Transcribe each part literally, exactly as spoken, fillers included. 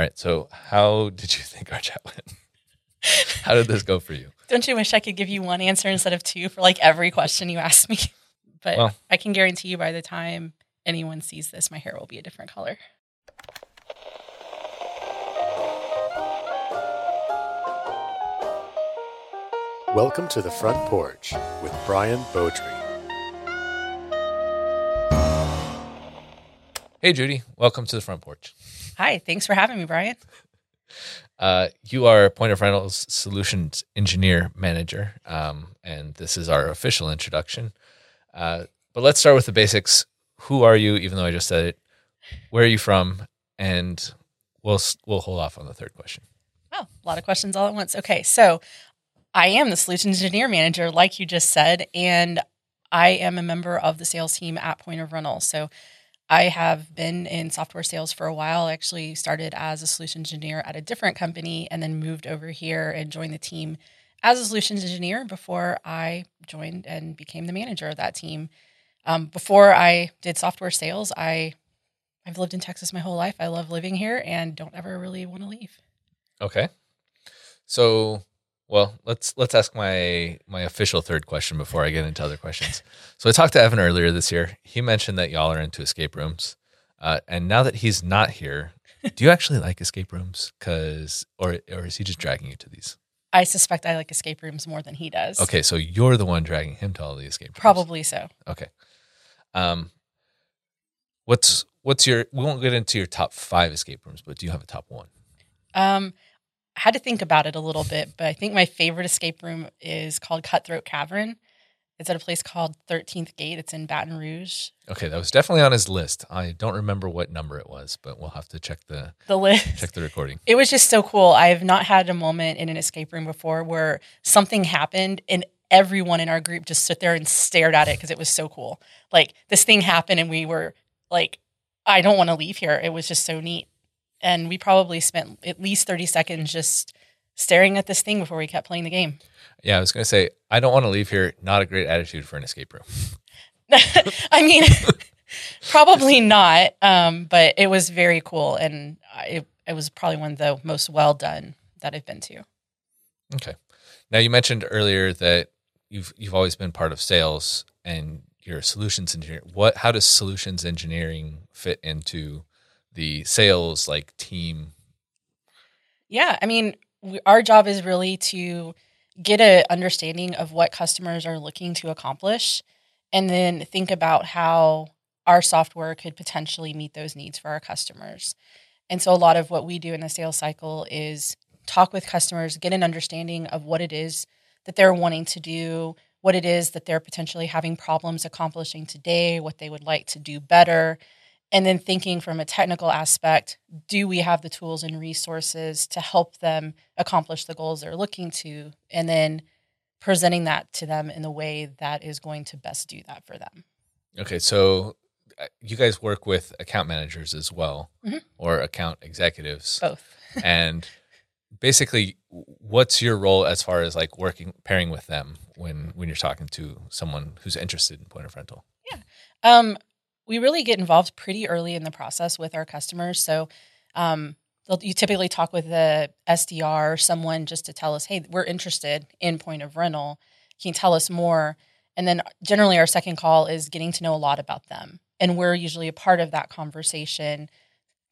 All right. So how did you think our chat went? How did this go for you? Don't you wish I could give you one answer instead of two for like every question you asked me? But well, I can guarantee you by the time anyone sees this, my hair will be a different color. Welcome to The Front Porch with Brian Beaudry. Hey, Judy. Welcome to The Front Porch. Hi. Thanks for having me, Brian. Uh, you are Point of Rental's Solutions Engineer Manager, um, and this is our official introduction. Uh, but let's start with the basics. Who are you, even though I just said it? Where are you from? And we'll we'll hold off on the third question. Oh, a lot of questions all at once. Okay, so I am the Solutions Engineer Manager, like you just said, and I am a member of the sales team at Point of Rental. So I have been in software sales for a while. I actually started as a solution engineer at a different company and then moved over here and joined the team as a solutions engineer before I joined and became the manager of that team. Um, before I did software sales, I, I've lived in Texas my whole life. I love living here and don't ever really want to leave. Okay. So, well, let's let's ask my my official third question before I get into other questions. So I talked to Evan earlier this year. He mentioned that y'all are into escape rooms. Uh, and now that he's not here, do you actually like escape rooms? Cause, or, or is he just dragging you to these? I suspect I like escape rooms more than he does. Okay, so you're the one dragging him to all the escape rooms. Probably so. Okay. Um, what's what's your, we won't get into your top five escape rooms, but do you have a top one? Um. I had to think about it a little bit, but I think my favorite escape room is called Cutthroat Cavern. It's at a place called thirteenth Gate. It's in Baton Rouge. Okay, that was definitely on his list. I don't remember what number it was, but we'll have to check the the list. Check the recording. It was just so cool. I have not had a moment in an escape room before where something happened and everyone in our group just stood there and stared at it because it was so cool. Like, this thing happened and we were like, I don't want to leave here. It was just so neat. And we probably spent at least thirty seconds just staring at this thing before we kept playing the game. Yeah, I was going to say, I don't want to leave here. Not a great attitude for an escape room. I mean, probably not, um, but it was very cool. And it, it was probably one of the most well done that I've been to. Okay. Now, you mentioned earlier that you've you've always been part of sales and you're a solutions engineer. What? How does solutions engineering fit into the sales like team? Yeah. I mean, we, our job is really to get an understanding of what customers are looking to accomplish and then think about how our software could potentially meet those needs for our customers. And so a lot of what we do in the sales cycle is talk with customers, get an understanding of what it is that they're wanting to do, what it is that they're potentially having problems accomplishing today, what they would like to do better. And then thinking from a technical aspect, do we have the tools and resources to help them accomplish the goals they're looking to? And then presenting that to them in the way that is going to best do that for them. Okay. So you guys work with account managers as well, mm-hmm. or account executives. Both. And basically, what's your role as far as like working, pairing with them when, when you're talking to someone who's interested in Point of Rental? Yeah. Um, We really get involved pretty early in the process with our customers. So um, you typically talk with the S D R or someone just to tell us, hey, we're interested in Point of Rental. Can you tell us more? And then generally our second call is getting to know a lot about them. And we're usually a part of that conversation.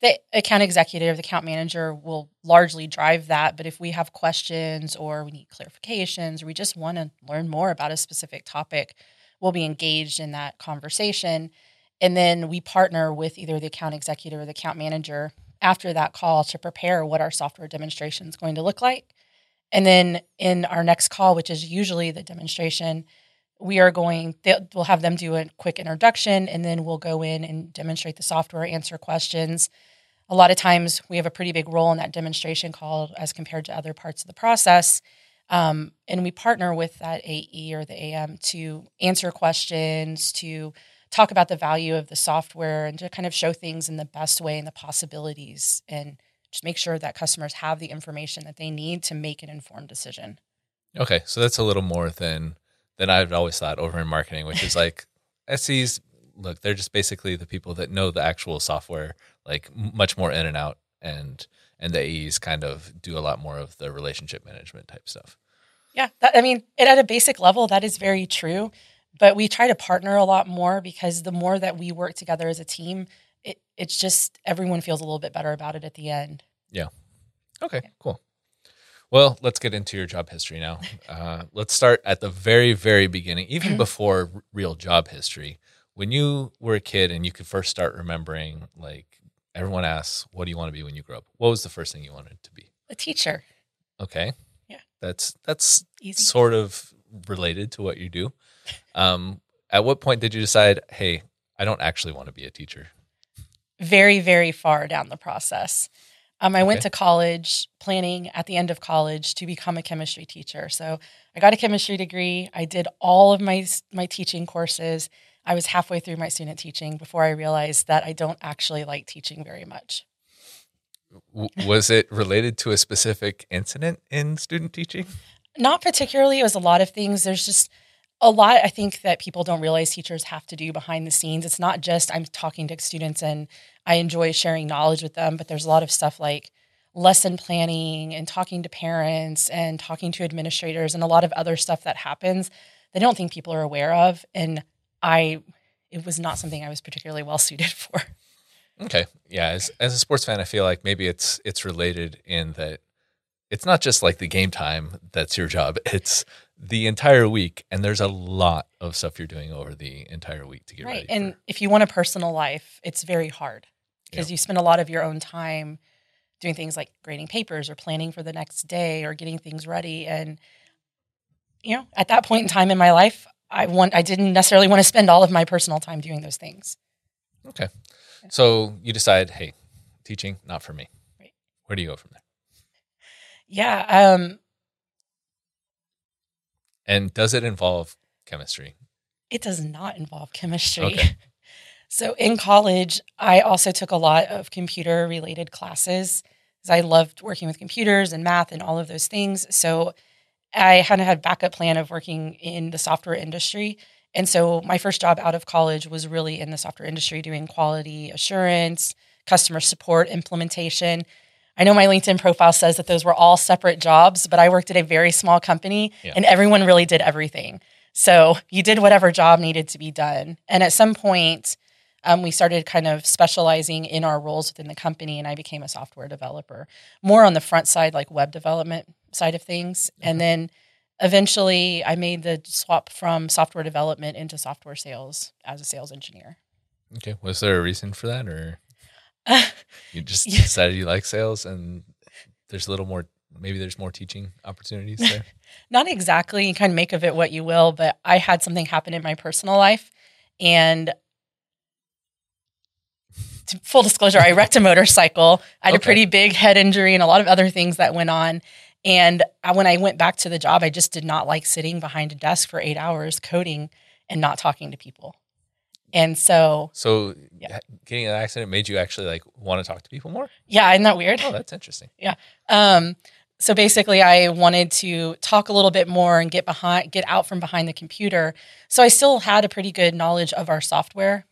The account executive, the account manager will largely drive that. But if we have questions or we need clarifications or we just want to learn more about a specific topic, we'll be engaged in that conversation. And then we partner with either the account executive or the account manager after that call to prepare what our software demonstration is going to look like. And then in our next call, which is usually the demonstration, we are going, we'll have them do a quick introduction and then we'll go in and demonstrate the software, answer questions. A lot of times we have a pretty big role in that demonstration call as compared to other parts of the process. Um, and we partner with that A E or the A M to answer questions, to talk about the value of the software and to kind of show things in the best way and the possibilities and just make sure that customers have the information that they need to make an informed decision. Okay. So that's a little more than, than I've always thought over in marketing, which is like S Es, look, they're just basically the people that know the actual software, like much more in and out and and the A Es kind of do a lot more of the relationship management type stuff. Yeah. That, I mean, and at a basic level, that is very true, but we try to partner a lot more because the more that we work together as a team, it, it's just everyone feels a little bit better about it at the end. Yeah. Okay, yeah. Cool. Well, let's get into your job history now. Uh, let's start at the very, very beginning, even before real job history. When you were a kid and you could first start remembering, like, everyone asks, what do you want to be when you grow up? What was the first thing you wanted to be? A teacher. Okay. Yeah. That's that's easy. Sort of related to what you do. Um, at what point did you decide, hey, I don't actually want to be a teacher? Very, very far down the process. Um, I okay. went to college planning at the end of college to become a chemistry teacher. So I got a chemistry degree. I did all of my my teaching courses. I was halfway through my student teaching before I realized that I don't actually like teaching very much. Was it related to a specific incident in student teaching? Not particularly. It was a lot of things. There's just a lot, I think, that people don't realize teachers have to do behind the scenes. It's not just I'm talking to students and I enjoy sharing knowledge with them, but there's a lot of stuff like lesson planning and talking to parents and talking to administrators and a lot of other stuff that happens that I don't think people are aware of. And I, it was not something I was particularly well suited for. Okay. Yeah. As, as a sports fan, I feel like maybe it's, it's related in that it's not just like the game time that's your job. It's the entire week. And there's a lot of stuff you're doing over the entire week to get right. ready. And for. If you want a personal life, it's very hard. Because yeah. you spend a lot of your own time doing things like grading papers or planning for the next day or getting things ready. And, you know, at that point in time in my life, I want I didn't necessarily want to spend all of my personal time doing those things. Okay. Yeah. So you decide, hey, teaching, not for me. Right. Where do you go from there? Yeah. Um, and does it involve chemistry? It does not involve chemistry. Okay. So in college, I also took a lot of computer-related classes because I loved working with computers and math and all of those things. So I had a backup plan of working in the software industry. And so my first job out of college was really in the software industry doing quality assurance, customer support, implementation. I know my LinkedIn profile says that those were all separate jobs, but I worked at a very small company yeah. and everyone really did everything. So you did whatever job needed to be done. And at some point... Um, we started kind of specializing in our roles within the company, and I became a software developer, more on the front side, like web development side of things. Mm-hmm. And then eventually I made the swap from software development into software sales as a sales engineer. Okay. Was there a reason for that, or uh, you just yeah. decided you like sales and there's a little more, maybe there's more teaching opportunities there? Not exactly. You kind of make of it what you will, but I had something happen in my personal life, and full disclosure, I wrecked a motorcycle. I had okay. a pretty big head injury and a lot of other things that went on. And I, when I went back to the job, I just did not like sitting behind a desk for eight hours coding and not talking to people. And so... So yeah. getting in an accident made you actually like want to talk to people more? Yeah, isn't that weird? Oh, that's interesting. Yeah. Um, so basically, I wanted to talk a little bit more and get behind, get out from behind the computer. So I still had a pretty good knowledge of our software.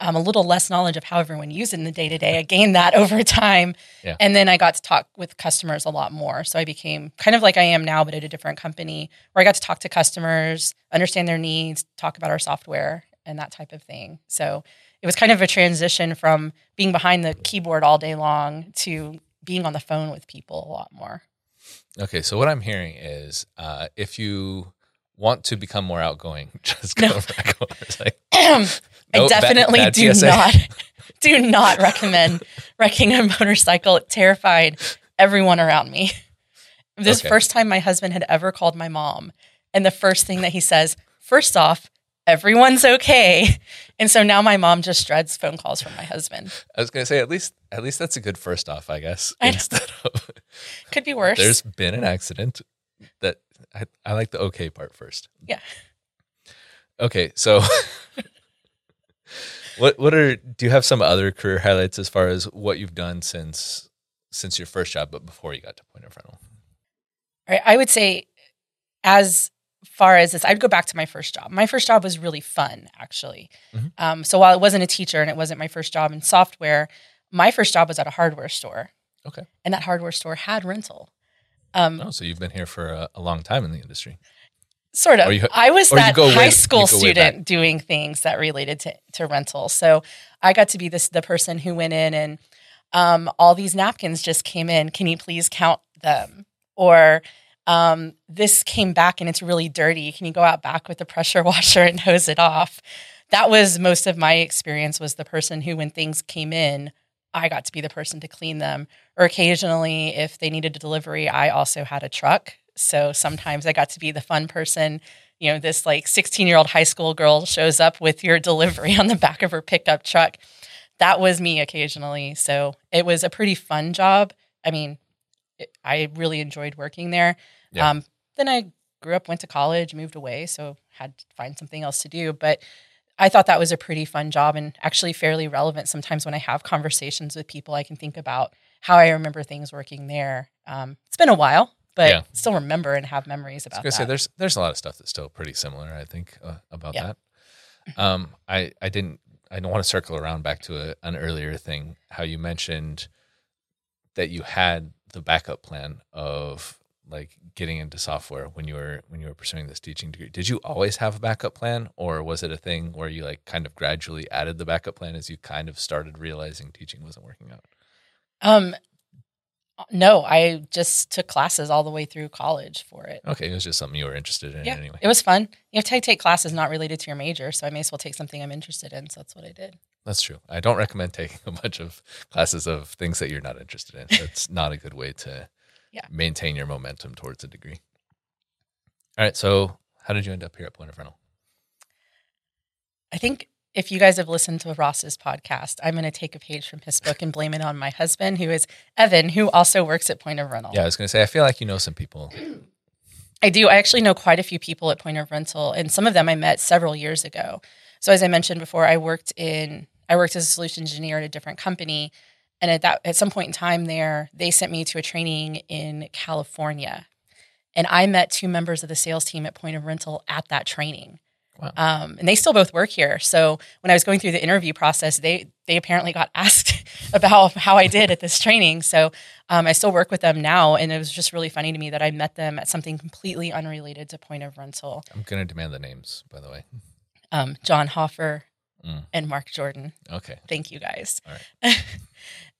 Um, a little less knowledge of how everyone used it in the day-to-day. I gained that over time. Yeah. And then I got to talk with customers a lot more. So I became kind of like I am now, but at a different company, where I got to talk to customers, understand their needs, talk about our software and that type of thing. So it was kind of a transition from being behind the keyboard all day long to being on the phone with people a lot more. Okay. So what I'm hearing is uh, if you want to become more outgoing, just go no. back. I nope, definitely bad, bad do T S A. not do not recommend wrecking a motorcycle. It terrified everyone around me. This okay. first time my husband had ever called my mom. And the first thing that he says, first off, everyone's okay. And so now my mom just dreads phone calls from my husband. I was going to say, at least at least that's a good first off, I guess. I instead of, could be worse. There's been an accident. That I, I like the okay part first. Yeah. Okay, so... What what are do you have some other career highlights as far as what you've done since since your first job, but before you got to Point of Rental? All right, I would say as far as this, I'd go back to my first job. My first job was really fun, actually. Mm-hmm. Um, so while it wasn't a teacher and it wasn't my first job in software, my first job was at a hardware store. Okay. And that hardware store had rental. Um, oh, so you've been here for a, a long time in the industry. Sort of. You, I was that high way, school student doing things that related to, to rental. So I got to be this the person who went in and um, all these napkins just came in. Can you please count them? Or um, this came back and it's really dirty. Can you go out back with the pressure washer and hose it off? That was most of my experience, was the person who, when things came in, I got to be the person to clean them. Or occasionally, if they needed a delivery, I also had a truck. So sometimes I got to be the fun person. You know, this like sixteen-year-old high school girl shows up with your delivery on the back of her pickup truck. That was me occasionally. So it was a pretty fun job. I mean, it, I really enjoyed working there. Yeah. Um, then I grew up, went to college, moved away, so had to find something else to do. But I thought that was a pretty fun job and actually fairly relevant. Sometimes when I have conversations with people, I can think about how I remember things working there. Um, it's been a while, but yeah. still remember and have memories about I was gonna that. Say, there's there's a lot of stuff that's still pretty similar, I think, uh, about yeah. that. Um, I, I didn't I don't want to circle around back to a, an earlier thing, how you mentioned that you had the backup plan of like getting into software when you were when you were pursuing this teaching degree. Did you always have a backup plan, or was it a thing where you like kind of gradually added the backup plan as you kind of started realizing teaching wasn't working out? Um, no, I just took classes all the way through college for it. Okay, it was just something you were interested in yeah, anyway. It was fun. You have to take classes not related to your major, so I may as well take something I'm interested in, so that's what I did. That's true. I don't recommend taking a bunch of classes of things that you're not interested in. That's not a good way to Yeah. maintain your momentum towards a degree. All right. So how did you end up here at Point of Rental? I think if you guys have listened to Ross's podcast, I'm going to take a page from his book and blame it on my husband, who is Evan, who also works at Point of Rental. Yeah, I was going to say, I feel like you know some people. I do. I actually know quite a few people at Point of Rental, and some of them I met several years ago. So as I mentioned before, I worked in, I worked as a solution engineer at a different company. And at that, at some point in time there, they sent me to a training in California. And I met two members of the sales team at Point of Rental at that training. Wow. Um, and they still both work here. So when I was going through the interview process, they they apparently got asked about how I did at this training. So um, I still work with them now. And it was just really funny to me that I met them at something completely unrelated to Point of Rental. I'm going to demand the names, by the way. Um, John Hoffer mm. and Mark Jordan. Okay. Thank you, guys. All right.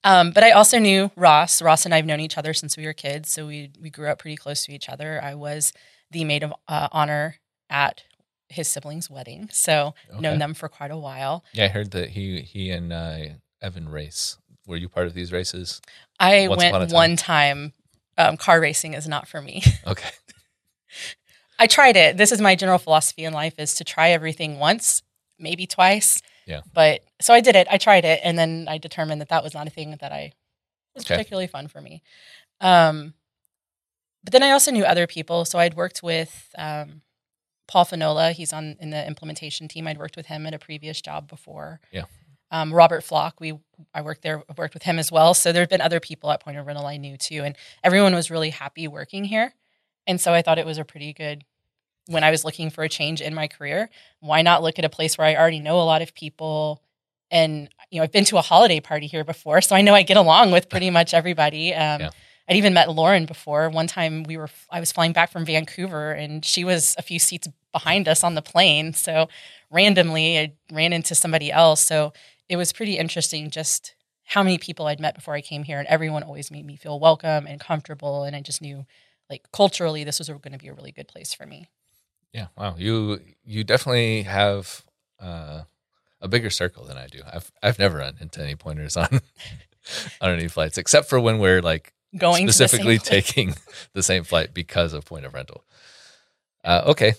Um, but I also knew Ross. Ross and I have known each other since we were kids, so we we grew up pretty close to each other. I was the maid of uh, honor at his siblings' wedding, so okay. known them for quite a while. Yeah, I heard that he he and uh, Evan race. Were you part of these races? I Once went time? one time. Um, car racing is not for me. Okay. I tried it. This is my general philosophy in life, is to try everything once, maybe twice. Yeah. But so I did it. I tried it. And then I determined that that was not a thing that I was okay. particularly fun for me. Um, but then I also knew other people. So I'd worked with um, Paul Finola. He's on in the implementation team. I'd worked with him at a previous job before. Yeah. Um, Robert Flock. We I worked there, worked with him as well. So there had been other people at Point of Rental I knew too. And everyone was really happy working here. And so I thought it was a pretty good. When I was looking for a change in my career, why not look at a place where I already know a lot of people? And, you know, I've been to a holiday party here before, so I know I get along with pretty much everybody. Um, yeah. I'd even met Lauren before. One time we were, I was flying back from Vancouver, and she was a few seats behind us on the plane. So randomly I ran into somebody else. So it was pretty interesting just how many people I'd met before I came here, and everyone always made me feel welcome and comfortable. And I just knew, like, culturally, this was going to be a really good place for me. Yeah, wow. You you definitely have uh, a bigger circle than I do. I've I've never run into any pointers on on any flights, except for when we're like going specifically to the taking the same flight because of Point of Rental. Uh, okay,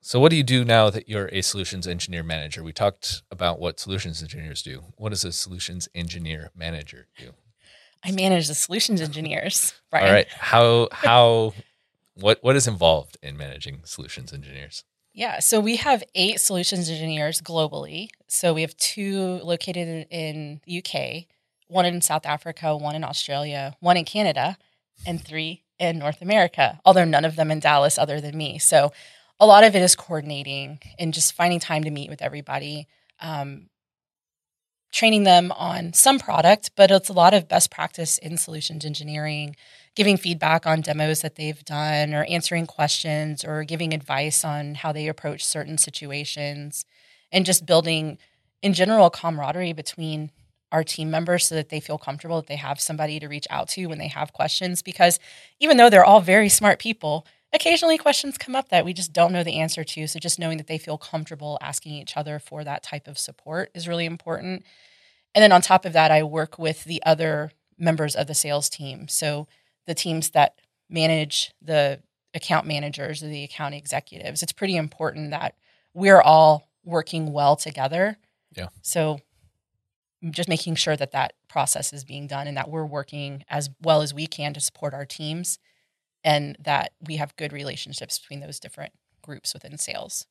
so what do you do now that you're a solutions engineer manager? We talked about what solutions engineers do. What does a solutions engineer manager do? I manage the solutions engineers. Brian. All right. How how. What what is involved in managing solutions engineers? Yeah, so we have eight solutions engineers globally. So we have two located in the U K, one in South Africa, one in Australia, one in Canada, and three in North America, although none of them in Dallas other than me. So a lot of it is coordinating and just finding time to meet with everybody. Um, training them on some product, but it's a lot of best practice in solutions engineering, giving feedback on demos that they've done or answering questions or giving advice on how they approach certain situations and just building, in general, camaraderie between our team members so that they feel comfortable that they have somebody to reach out to when they have questions. Because even though they're all very smart people, occasionally questions come up that we just don't know the answer to. So just knowing that they feel comfortable asking each other for that type of support is really important. And then on top of that, I work with the other members of the sales team. So the teams that manage the account managers or the account executives, it's pretty important that we're all working well together. Yeah. So just making sure that that process is being done and that we're working as well as we can to support our teams and that we have good relationships between those different groups within sales.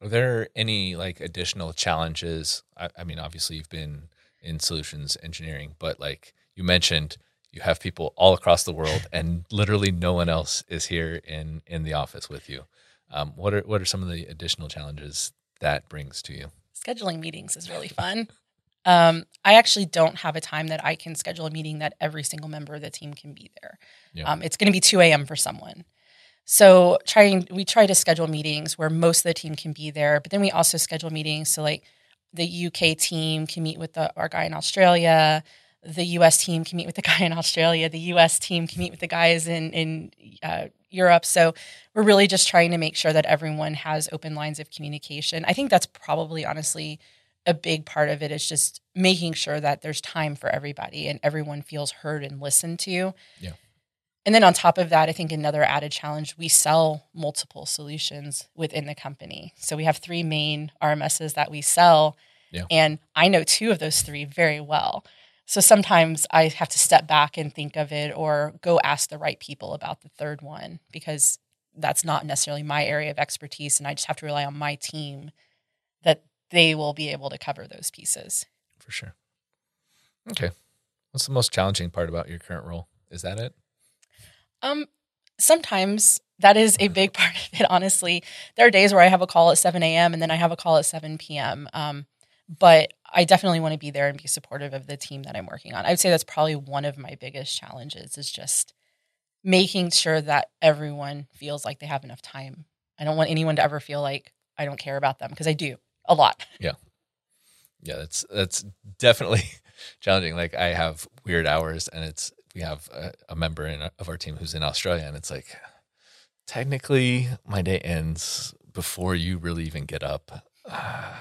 Are there any like additional challenges? I, I mean, obviously you've been in solutions engineering, but like you mentioned, you have people all across the world and literally no one else is here in, in the office with you. Um, what are, what are some of the additional challenges that brings to you? Scheduling meetings is really fun. Um, I actually don't have a time that I can schedule a meeting that every single member of the team can be there. Yeah. Um, it's going to be two a.m. for someone. So trying, we try to schedule meetings where most of the team can be there, but then we also schedule meetings. So like the U K team can meet with the, our guy in Australia, the U S team can meet with the guy in Australia, the U S team can meet with the guys in, in uh, Europe. So we're really just trying to make sure that everyone has open lines of communication. I think that's probably honestly a big part of it is just making sure that there's time for everybody and everyone feels heard and listened to. Yeah. And then on top of that, I think another added challenge, we sell multiple solutions within the company. So we have three main R M Ss that we sell, yeah. and I know two of those three very well. So sometimes I have to step back and think of it or go ask the right people about the third one because that's not necessarily my area of expertise, and I just have to rely on my team that they will be able to cover those pieces. For sure. Okay. What's the most challenging part about your current role? Is that it? Um, sometimes that is a big part of it, honestly. There are days where I have a call at seven a.m. and then I have a call at seven p.m. Um, but I definitely want to be there and be supportive of the team that I'm working on. I would say that's probably one of my biggest challenges is just making sure that everyone feels like they have enough time. I don't want anyone to ever feel like I don't care about them because I do. A lot. Yeah. Yeah. That's, that's definitely challenging. Like I have weird hours and it's, we have a, a member in, of our team who's in Australia and it's like, technically my day ends before you really even get up. Uh,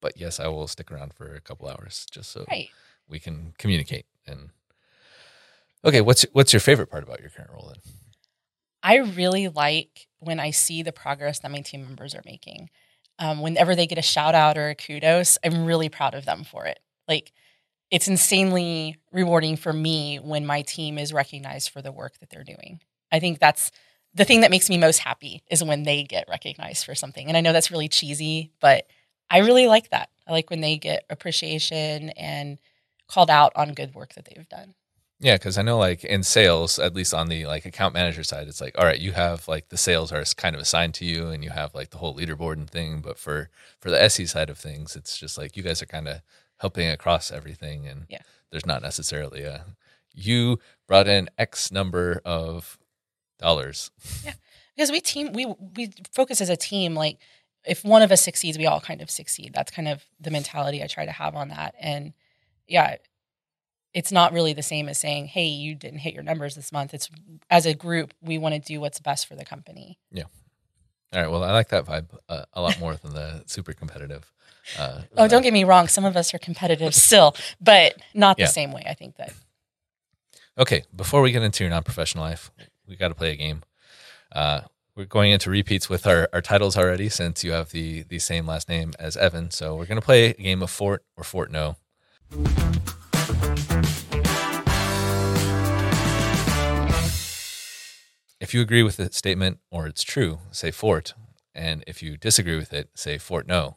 but yes, I will stick around for a couple hours just so right. we can communicate. And okay. What's, what's your favorite part about your current role then? I really like when I see the progress that my team members are making. Um, whenever they get a shout out or a kudos, I'm really proud of them for it. Like it's insanely rewarding for me when my team is recognized for the work that they're doing. I think that's the thing that makes me most happy is when they get recognized for something. And I know that's really cheesy, but I really like that. I like when they get appreciation and called out on good work that they've done. Yeah, because I know like in sales, at least on the like account manager side, it's like, all right, you have like the sales are kind of assigned to you and you have like the whole leaderboard and thing. But for, for the S E side of things, it's just like you guys are kind of helping across everything. And yeah. there's not necessarily a, you brought in X number of dollars. Yeah, because we team, we we focus as a team. Like if one of us succeeds, we all kind of succeed. That's kind of the mentality I try to have on that. And yeah. It's not really the same as saying, hey, you didn't hit your numbers this month. It's as a group, we want to do what's best for the company. Yeah. All right. Well, I like that vibe uh, a lot more than the super competitive. Uh, oh, don't uh, get me wrong. Some of us are competitive still, but not yeah. the same way. I think that. Okay. Before we get into your non-professional life, we got to play a game. Uh, we're going into repeats with our, our titles already since you have the, the same last name as Evan. So we're going to play a game of Fort or Fort No. If you agree with the statement or it's true, say Fort. And if you disagree with it, say Fort No.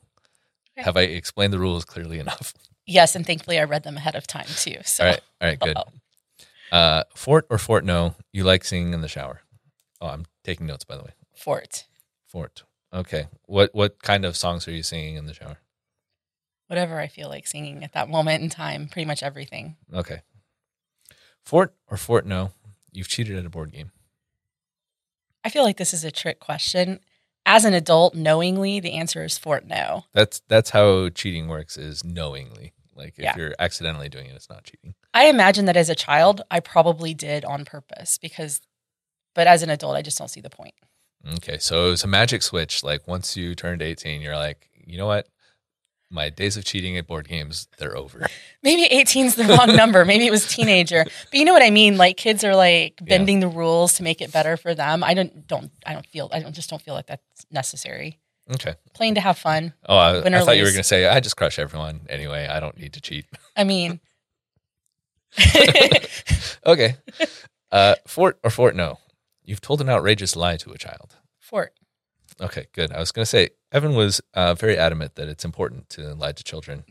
Okay. Have I explained the rules clearly enough? Yes, and thankfully I read them ahead of time too. So. All right, all right, good. Uh, Fort or Fort No, you like singing in the shower. Oh, I'm taking notes, by the way. Fort. Fort. Okay. What what kind of songs are you singing in the shower? whatever I feel like singing at that moment in time, pretty much everything. Okay. Fort or Fort No, you've cheated at a board game. I feel like this is a trick question. As an adult, knowingly, the answer is Fort No. That's that's how cheating works, is knowingly. Like if yeah. you're accidentally doing it, it's not cheating. I imagine that as a child, I probably did on purpose because, but as an adult, I just don't see the point. Okay. So it was a magic switch. Like once you turned eighteen, you're like, you know what? My days of cheating at board games, they're over. Maybe eighteen's the wrong number. Maybe it was teenager. But you know what I mean? Like kids are like bending yeah. the rules to make it better for them. I don't, don't, I don't feel, I don't, just don't feel like that's necessary. Okay. Playing to have fun. Oh, I, I thought lose. You were going to say, I just crush everyone anyway. I don't need to cheat. I mean. Okay. Uh, Fort or Fort No? You've told an outrageous lie to a child. Fort. Okay, good. I was going to say, Evan was uh, very adamant that it's important to lie to children.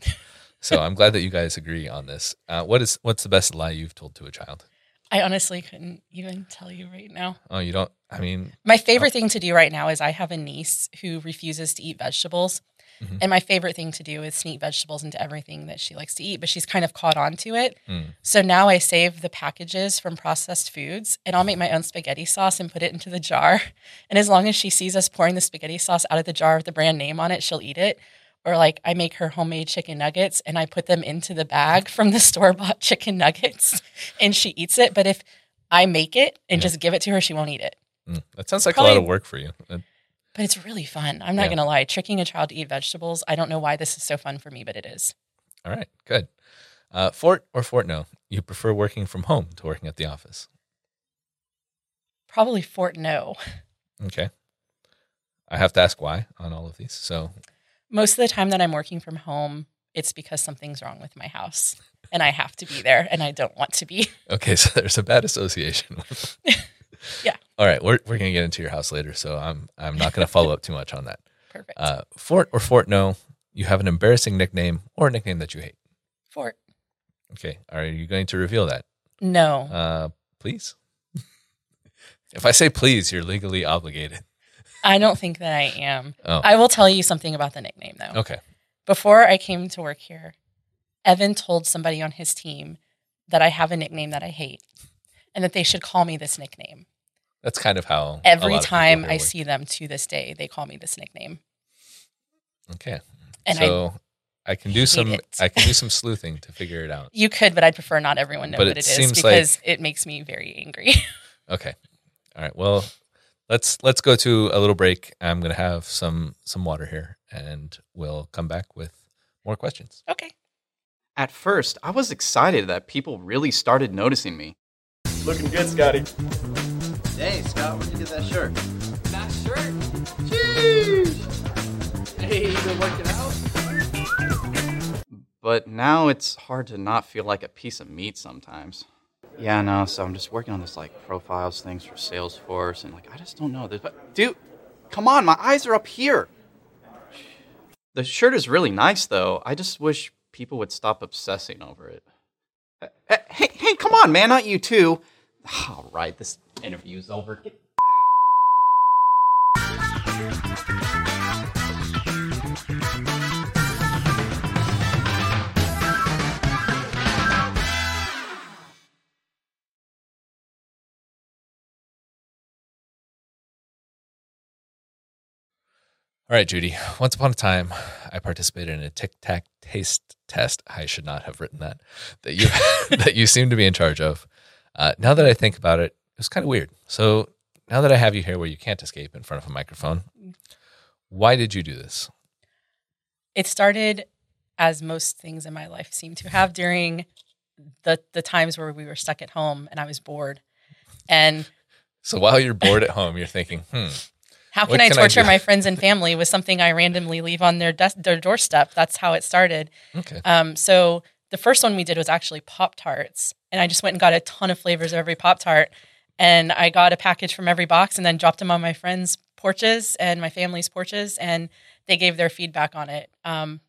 So I'm glad that you guys agree on this. Uh, what is, what's the best lie you've told to a child? I honestly couldn't even tell you right now. Oh, you don't? I mean. My favorite oh. thing to do right now is I have a niece who refuses to eat vegetables. Mm-hmm. And my favorite thing to do is sneak vegetables into everything that she likes to eat. But she's kind of caught on to it. Mm. So now I save the packages from processed foods. And I'll make my own spaghetti sauce and put it into the jar. And as long as she sees us pouring the spaghetti sauce out of the jar with the brand name on it, she'll eat it. Or like I make her homemade chicken nuggets and I put them into the bag from the store-bought chicken nuggets. And she eats it. But if I make it and yeah. just give it to her, she won't eat it. Mm. That sounds like Probably, a lot of work for you. But it's really fun. I'm not yeah. going to lie. Tricking a child to eat vegetables, I don't know why this is so fun for me, but it is. All right, good. Uh, Fort or Fort No? You prefer working from home to working at the office? Probably Fort No. Okay. I have to ask why on all of these. So most of the time that I'm working from home, it's because something's wrong with my house, and I have to be there, and I don't want to be. Okay, so there's a bad association with Yeah. All right, we're we're gonna get into your house later, so I'm I'm not gonna follow up too much on that. Perfect. Uh, Fort or Fort No? You have an embarrassing nickname or a nickname that you hate. Fort. Okay. Are you going to reveal that? No. Uh, please. If I say please, you're legally obligated. I don't think that I am. Oh. I will tell you something about the nickname though. Okay. Before I came to work here, Evan told somebody on his team that I have a nickname that I hate, and that they should call me this nickname. That's kind of how every time I see them to this day, they call me this nickname. Okay, and so I, I can do some it. I can do some sleuthing to figure it out. You could, but I'd prefer not everyone know but what it, it is because like, it makes me very angry. Okay, all right. Well, let's let's go to a little break. I'm gonna have some some water here, and we'll come back with more questions. Okay. At first, I was excited that people really started noticing me. Looking good, Scotty. Hey, Scott, where'd you get that shirt? That shirt? Jeez! Hey, you been working out? But now it's hard to not feel like a piece of meat sometimes. Yeah, no, so I'm just working on this, like, profiles things for Salesforce, and, like, I just don't know. There's, but, dude, come on, my eyes are up here. The shirt is really nice, though. I just wish people would stop obsessing over it. Hey, hey, come on, man, not you too. All right, this interview is over. Get- All right, Judy. Once upon a time, I participated in a tic-tac taste test. I should not have written that. That you that you seem to be in charge of. Uh, now that I think about it, it was kind of weird. So now that I have you here where you can't escape in front of a microphone, why did you do this? It started, as most things in my life seem to have, during the the times where we were stuck at home and I was bored. And so while you're bored at home, you're thinking, hmm. How can I can torture I my friends and family with something I randomly leave on their des- their doorstep? That's how it started. Okay. Um, so the first one we did was actually Pop-Tarts. And I just went and got a ton of flavors of every Pop-Tart. And I got a package from every box and then dropped them on my friends' porches and my family's porches. And they gave their feedback on it. Um,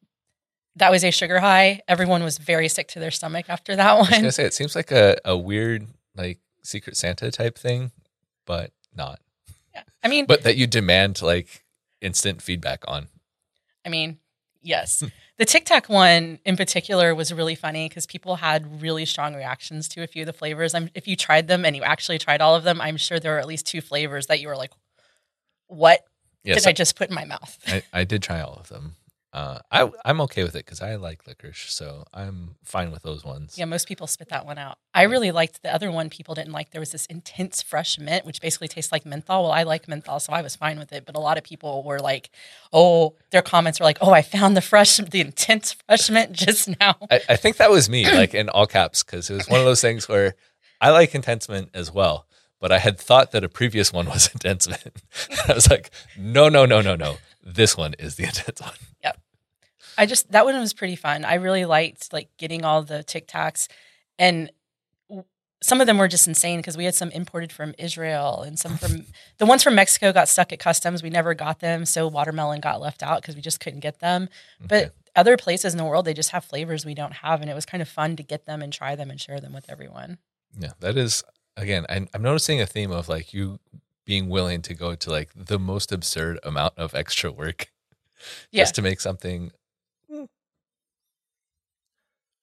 that was a sugar high. Everyone was very sick to their stomach after that one. I was going to say, it seems like a, a weird, like, Secret Santa type thing, but not. Yeah, I mean. But that you demand, like, instant feedback on. I mean, yes. The TikTok one in particular was really funny because people had really strong reactions to a few of the flavors. I'm, if you tried them and you actually tried all of them, I'm sure there were at least two flavors that you were like, what yes, did I, I just put in my mouth? I, I did try all of them. Uh, I, I'm okay with it because I like licorice, so I'm fine with those ones. Yeah, most people spit that one out. I really liked the other one people didn't like. There was this intense fresh mint, which basically tastes like menthol. Well, I like menthol, so I was fine with it. But a lot of people were like, oh, their comments were like, oh, I found the fresh, the intense fresh mint just now. I, I think that was me, like in all caps, because it was one of those things where I like intense mint as well. But I had thought that a previous one was intense mint. I was like, no, no, no, no, no. This one is the intense one. Yep. I just, that one was pretty fun. I really liked like getting all the TikToks, and w- some of them were just insane because we had some imported from Israel and some from, the ones from Mexico got stuck at customs. We never got them. So watermelon got left out because we just couldn't get them. Okay. But other places in the world, they just have flavors we don't have. And it was kind of fun to get them and try them and share them with everyone. Yeah, that is, again, I'm, I'm noticing a theme of like you being willing to go to like the most absurd amount of extra work yeah. just to make something.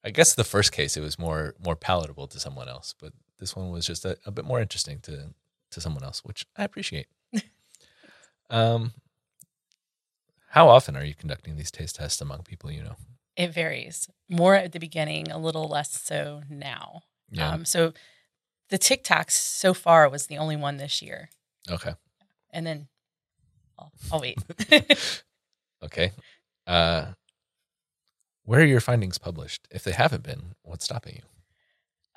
I guess the first case, it was more more palatable to someone else, but this one was just a, a bit more interesting to, to someone else, which I appreciate. um, how often are you conducting these taste tests among people you know? It varies. More at the beginning, a little less so now. Yeah. Um, so the TikToks so far was the only one this year. Okay. And then I'll, I'll wait. Okay. Uh Where are your findings published? If they haven't been, what's stopping you?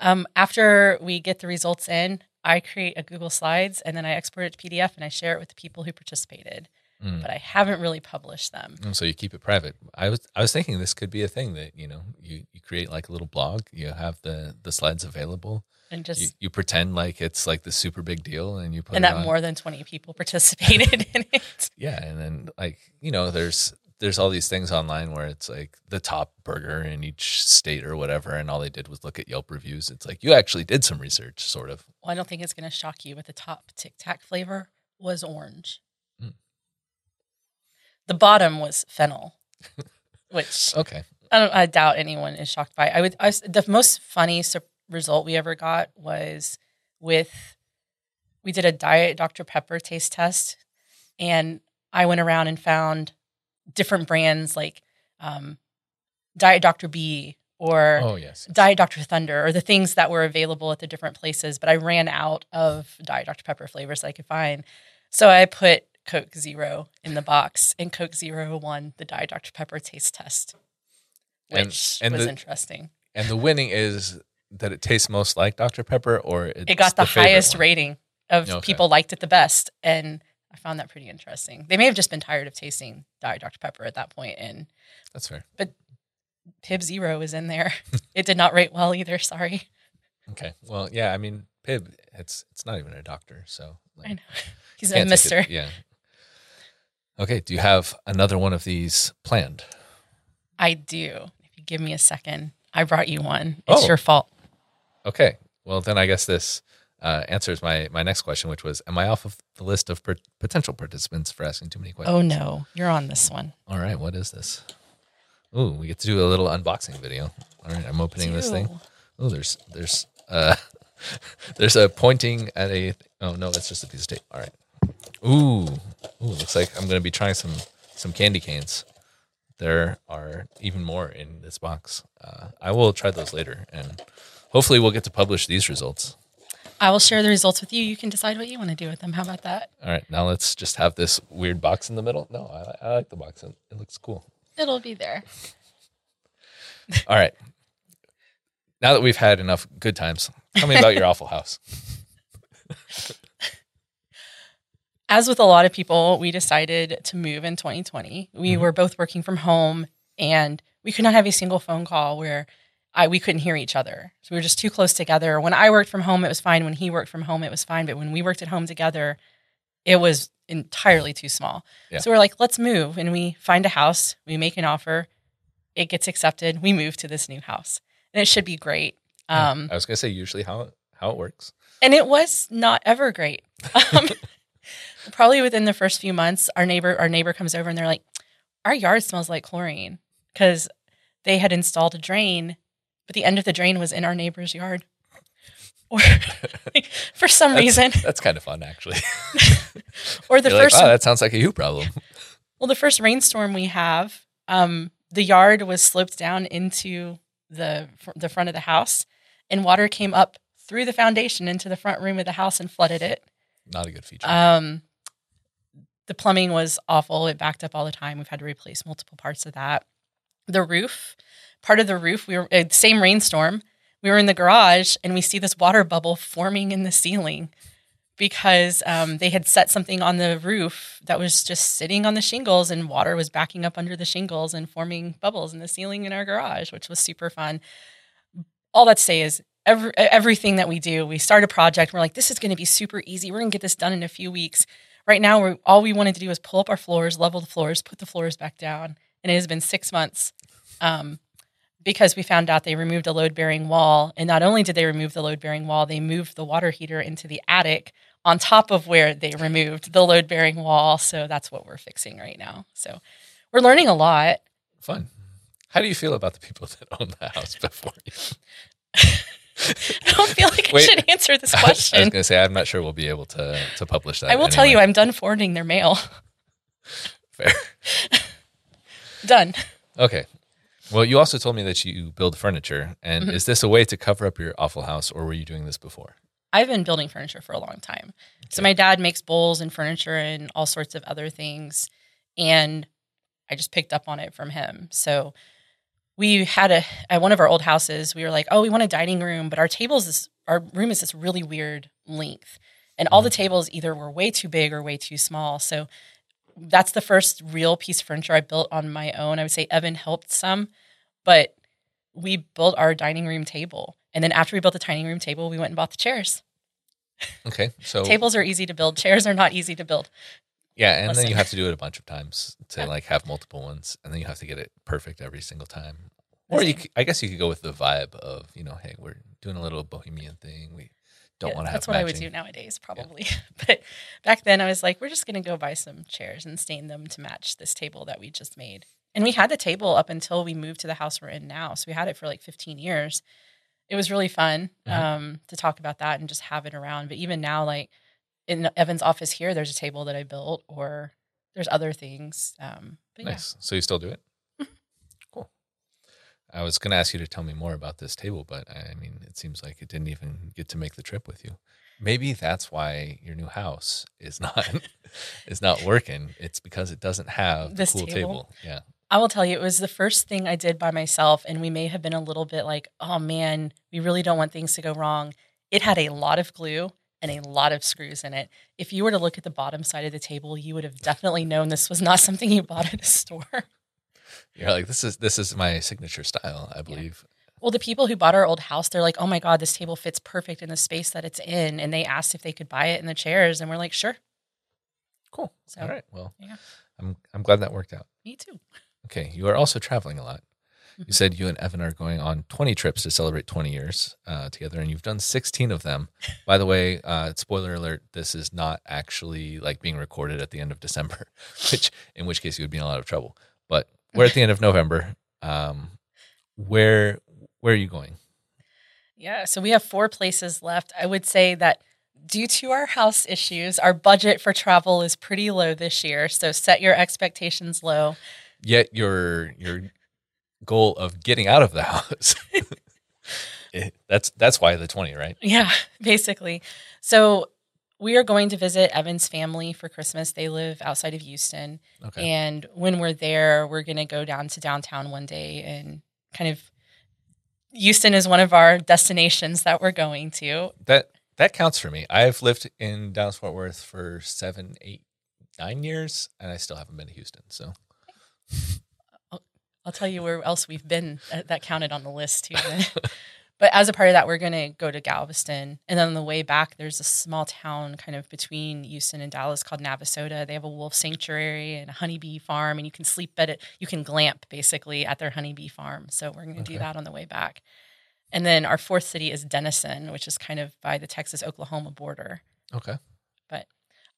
Um, after we get the results in, I create a Google Slides, and then I export it to P D F, and I share it with the people who participated. Mm. But I haven't really published them. And so you keep it private. I was I was thinking this could be a thing that, you know, you, you create like a little blog. You have the, the slides available. And just you, you pretend like it's like the super big deal, and you put and it that on. More than twenty people participated in it. Yeah, and then like, you know, there's... There's all these things online where it's like the top burger in each state or whatever, and all they did was look at Yelp reviews. It's like, you actually did some research, sort of. Well, I don't think it's going to shock you, but the top Tic Tac flavor was orange. Mm. The bottom was fennel, which okay. I, don't, I doubt anyone is shocked by. I would. I, the most funny su- result we ever got was with, we did a Diet Doctor Pepper taste test, and I went around and found different brands like um, Diet Doctor B or oh, yes, yes. Diet Doctor Thunder, or the things that were available at the different places. But I ran out of Diet Doctor Pepper flavors that I could find. So I put Coke Zero in the box, and Coke Zero won the Diet Doctor Pepper taste test, which and, and was the, interesting. And the winning is that it tastes most like Doctor Pepper, or it's it got the, the highest rating of okay. people liked it the best. And I found that pretty interesting. They may have just been tired of tasting Diet Doctor Pepper at that point, and that's fair. But P I B Zero is in there. It did not rate well either. Sorry. Okay. Well, yeah. I mean, P I B. It's it's not even a doctor, so like, I know he's a mister. Yeah. Okay. Do you have another one of these planned? I do. If you give me a second, I brought you one. It's oh. your fault. Okay. Well, then I guess this. Uh, answers my, my next question, which was, am I off of the list of per- potential participants for asking too many questions? Oh, no. You're on this one. All right. What is this? Ooh, we get to do a little unboxing video. All right. I'm opening Ew. this thing. Oh, there's there's uh, there's a pointing at a... Oh, no. That's just a piece of tape. All right. Ooh. Ooh, looks like I'm going to be trying some, some candy canes. There are even more in this box. Uh, I will try those later, and hopefully we'll get to publish these results. I will share the results with you. You can decide what you want to do with them. How about that? All right. Now let's just have this weird box in the middle. No, I, I like the box. It looks cool. It'll be there. All right. Now that we've had enough good times, tell me about your awful house. As with a lot of people, we decided to move in twenty twenty. We mm-hmm. were both working from home, and we could not have a single phone call where I, we couldn't hear each other. So we were just too close together. When I worked from home, it was fine. When he worked from home, it was fine. But when we worked at home together, it was entirely too small. Yeah. So we're like, let's move. And we find a house. We make an offer. It gets accepted. We move to this new house. And it should be great. Um, I was going to say usually how, how it works. And it was not ever great. Um, probably within the first few months, our neighbor, our neighbor comes over and they're like, our yard smells like chlorine. because they had installed a drain, but the end of the drain was in our neighbor's yard. Or like, for some that's, reason. That's kind of fun, actually. Or the You're first. Like, oh, that sounds like a you problem. Well, the first rainstorm we have, um, the yard was sloped down into the the front of the house, and water came up through the foundation into the front room of the house and flooded it. Not a good feature. Um, the plumbing was awful. It backed up all the time. We've had to replace multiple parts of that. The roof, part of the roof, we were uh, same rainstorm. We were in the garage and we see this water bubble forming in the ceiling because um, they had set something on the roof that was just sitting on the shingles, and water was backing up under the shingles and forming bubbles in the ceiling in our garage, which was super fun. All that to say is every, everything that we do, we start a project. We're like, this is going to be super easy. We're going to get this done in a few weeks. Right now, we're, all we wanted to do was pull up our floors, level the floors, put the floors back down. And it has been six months. Um, Because we found out they removed a load-bearing wall, and not only did they remove the load-bearing wall, they moved the water heater into the attic on top of where they removed the load-bearing wall. So that's what we're fixing right now. So we're learning a lot. Fun. How do you feel about the people that own the house before you? I don't feel like Wait, I should answer this question. I was going to say, I'm not sure we'll be able to, to publish that. I will anyway. tell you, I'm done forwarding their mail. Fair. Done. Okay. Well, you also told me that you build furniture, and mm-hmm. is this a way to cover up your awful house, or were you doing this before? I've been building furniture for a long time. Okay. So my dad makes bowls and furniture and all sorts of other things, and I just picked up on it from him. So we had a at one of our old houses, we were like, oh, we want a dining room, but our tables, is, our room is this really weird length, and all mm-hmm. the tables either were way too big or way too small. So that's the first real piece of furniture I built on my own. I would say Evan helped some, but we built our dining room table. And then after we built the dining room table, we went and bought the chairs. Okay. So tables are easy to build. Chairs are not easy to build. Yeah. And Listen. then you have to do it a bunch of times to yeah. like have multiple ones. And then you have to get it perfect every single time. Or you could, I guess you could go with the vibe of, you know, hey, we're doing a little bohemian thing. We don't yeah, want to have That's what matching. I would do nowadays, probably. Yeah. But back then I was like, we're just going to go buy some chairs and stain them to match this table that we just made. And we had the table up until we moved to the house we're in now. So we had it for like fifteen years. It was really fun mm-hmm. um, to talk about that and just have it around. But even now, like in Evan's office here, there's a table that I built, or there's other things. Um, but nice. Yeah. So you still do it? Cool. I was going to ask you to tell me more about this table, but I mean, it seems like it didn't even get to make the trip with you. Maybe that's why your new house is not is not working. It's because it doesn't have this the cool table. table. Yeah. I will tell you, it was the first thing I did by myself, and we may have been a little bit like, oh, man, we really don't want things to go wrong. It had a lot of glue and a lot of screws in it. If you were to look at the bottom side of the table, you would have definitely known this was not something you bought at a store. You're like, this is this is my signature style, I believe. Yeah. Well, the people who bought our old house, they're like, oh, my God, this table fits perfect in the space that it's in. And they asked if they could buy it in the chairs, and we're like, sure. Cool. So, all right. Well, yeah. I'm I'm glad that worked out. Me too. Okay, you are also traveling a lot. You said you and Evan are going on twenty trips to celebrate twenty years uh, together, and you've done sixteen of them. By the way, uh, spoiler alert, this is not actually like being recorded at the end of December, which in which case you would be in a lot of trouble. But we're at the end of November. Um, where where are you going? Yeah, so we have four places left. I would say that due to our house issues, our budget for travel is pretty low this year, so set your expectations low. Yet your your goal of getting out of the house, it, that's that's why the twenty, right? Yeah, basically. So we are going to visit Evan's family for Christmas. They live outside of Houston. Okay. And when we're there, we're going to go down to downtown one day and kind of Houston is one of our destinations that we're going to. That, that counts for me. I've lived in Dallas-Fort Worth for seven, eight, nine years, and I still haven't been to Houston, so... I'll tell you where else we've been that counted on the list too. But as a part of that, we're going to go to Galveston. And then on the way back, there's a small town kind of between Houston and Dallas called Navasota. They have a wolf sanctuary and a honeybee farm, and you can sleep at it. You can glamp basically at their honeybee farm. So we're going to okay. do that on the way back. And then our fourth city is Denison, which is kind of by the Texas-Oklahoma border. Okay. But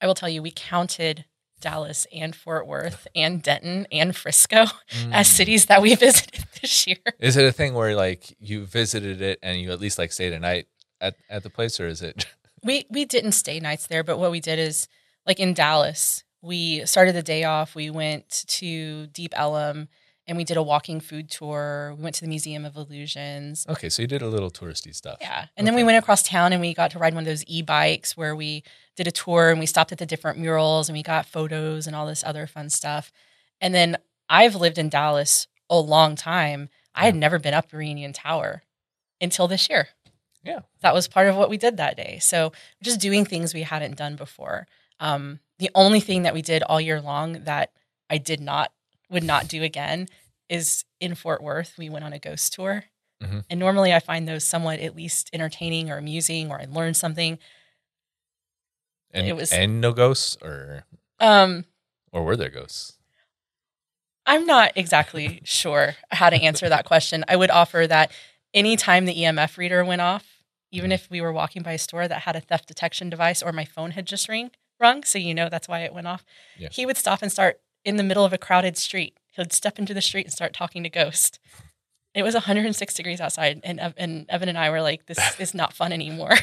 I will tell you, we counted Dallas and Fort Worth and Denton and Frisco mm. as cities that we visited this year. Is it a thing where like you visited it and you at least like stayed a night at, at the place, or is it? We, we didn't stay nights there, but what we did is like in Dallas, we started the day off. We went to Deep Ellum and we did a walking food tour. We went to the Museum of Illusions. Okay, so you did a little touristy stuff. Yeah, and okay. then we went across town and we got to ride one of those e-bikes where we did a tour and we stopped at the different murals and we got photos and all this other fun stuff. And then I've lived in Dallas a long time. I had never been up Reunion Tower until this year. Yeah. That was part of what we did that day. So just doing things we hadn't done before. Um, the only thing that we did all year long that I did not would not do again is in Fort Worth. We went on a ghost tour. Mm-hmm. And normally I find those somewhat at least entertaining or amusing, or I learned something. And it was, and no ghosts, or um or were there ghosts? I'm not exactly sure how to answer that question. I would offer that anytime the E M F reader went off, even mm-hmm. if we were walking by a store that had a theft detection device, or my phone had just ring rung, so you know that's why it went off. Yeah. He would stop and start in the middle of a crowded street. He'd step into the street and start talking to ghosts. It was one hundred six degrees outside, and and Evan and I were like, "This is not fun anymore.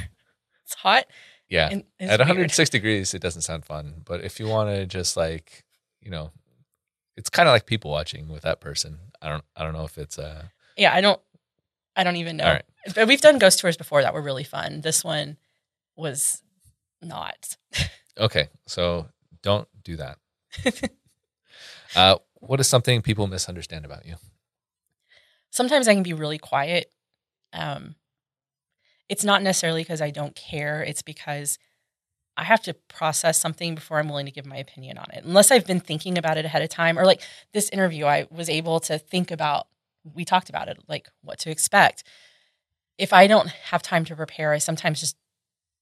It's hot." Yeah, at weird. one hundred six degrees, it doesn't sound fun. But if you want to just like, you know, it's kind of like people watching with that person. I don't, I don't know if it's. Uh... Yeah, I don't, I don't even know. All right. But we've done ghost tours before that were really fun. This one was not. Okay, so don't do that. Uh, what is something people misunderstand about you? Sometimes I can be really quiet. Um, it's not necessarily because I don't care. It's because I have to process something before I'm willing to give my opinion on it. Unless I've been thinking about it ahead of time, or like this interview, I was able to think about, we talked about it, like what to expect. If I don't have time to prepare, I sometimes just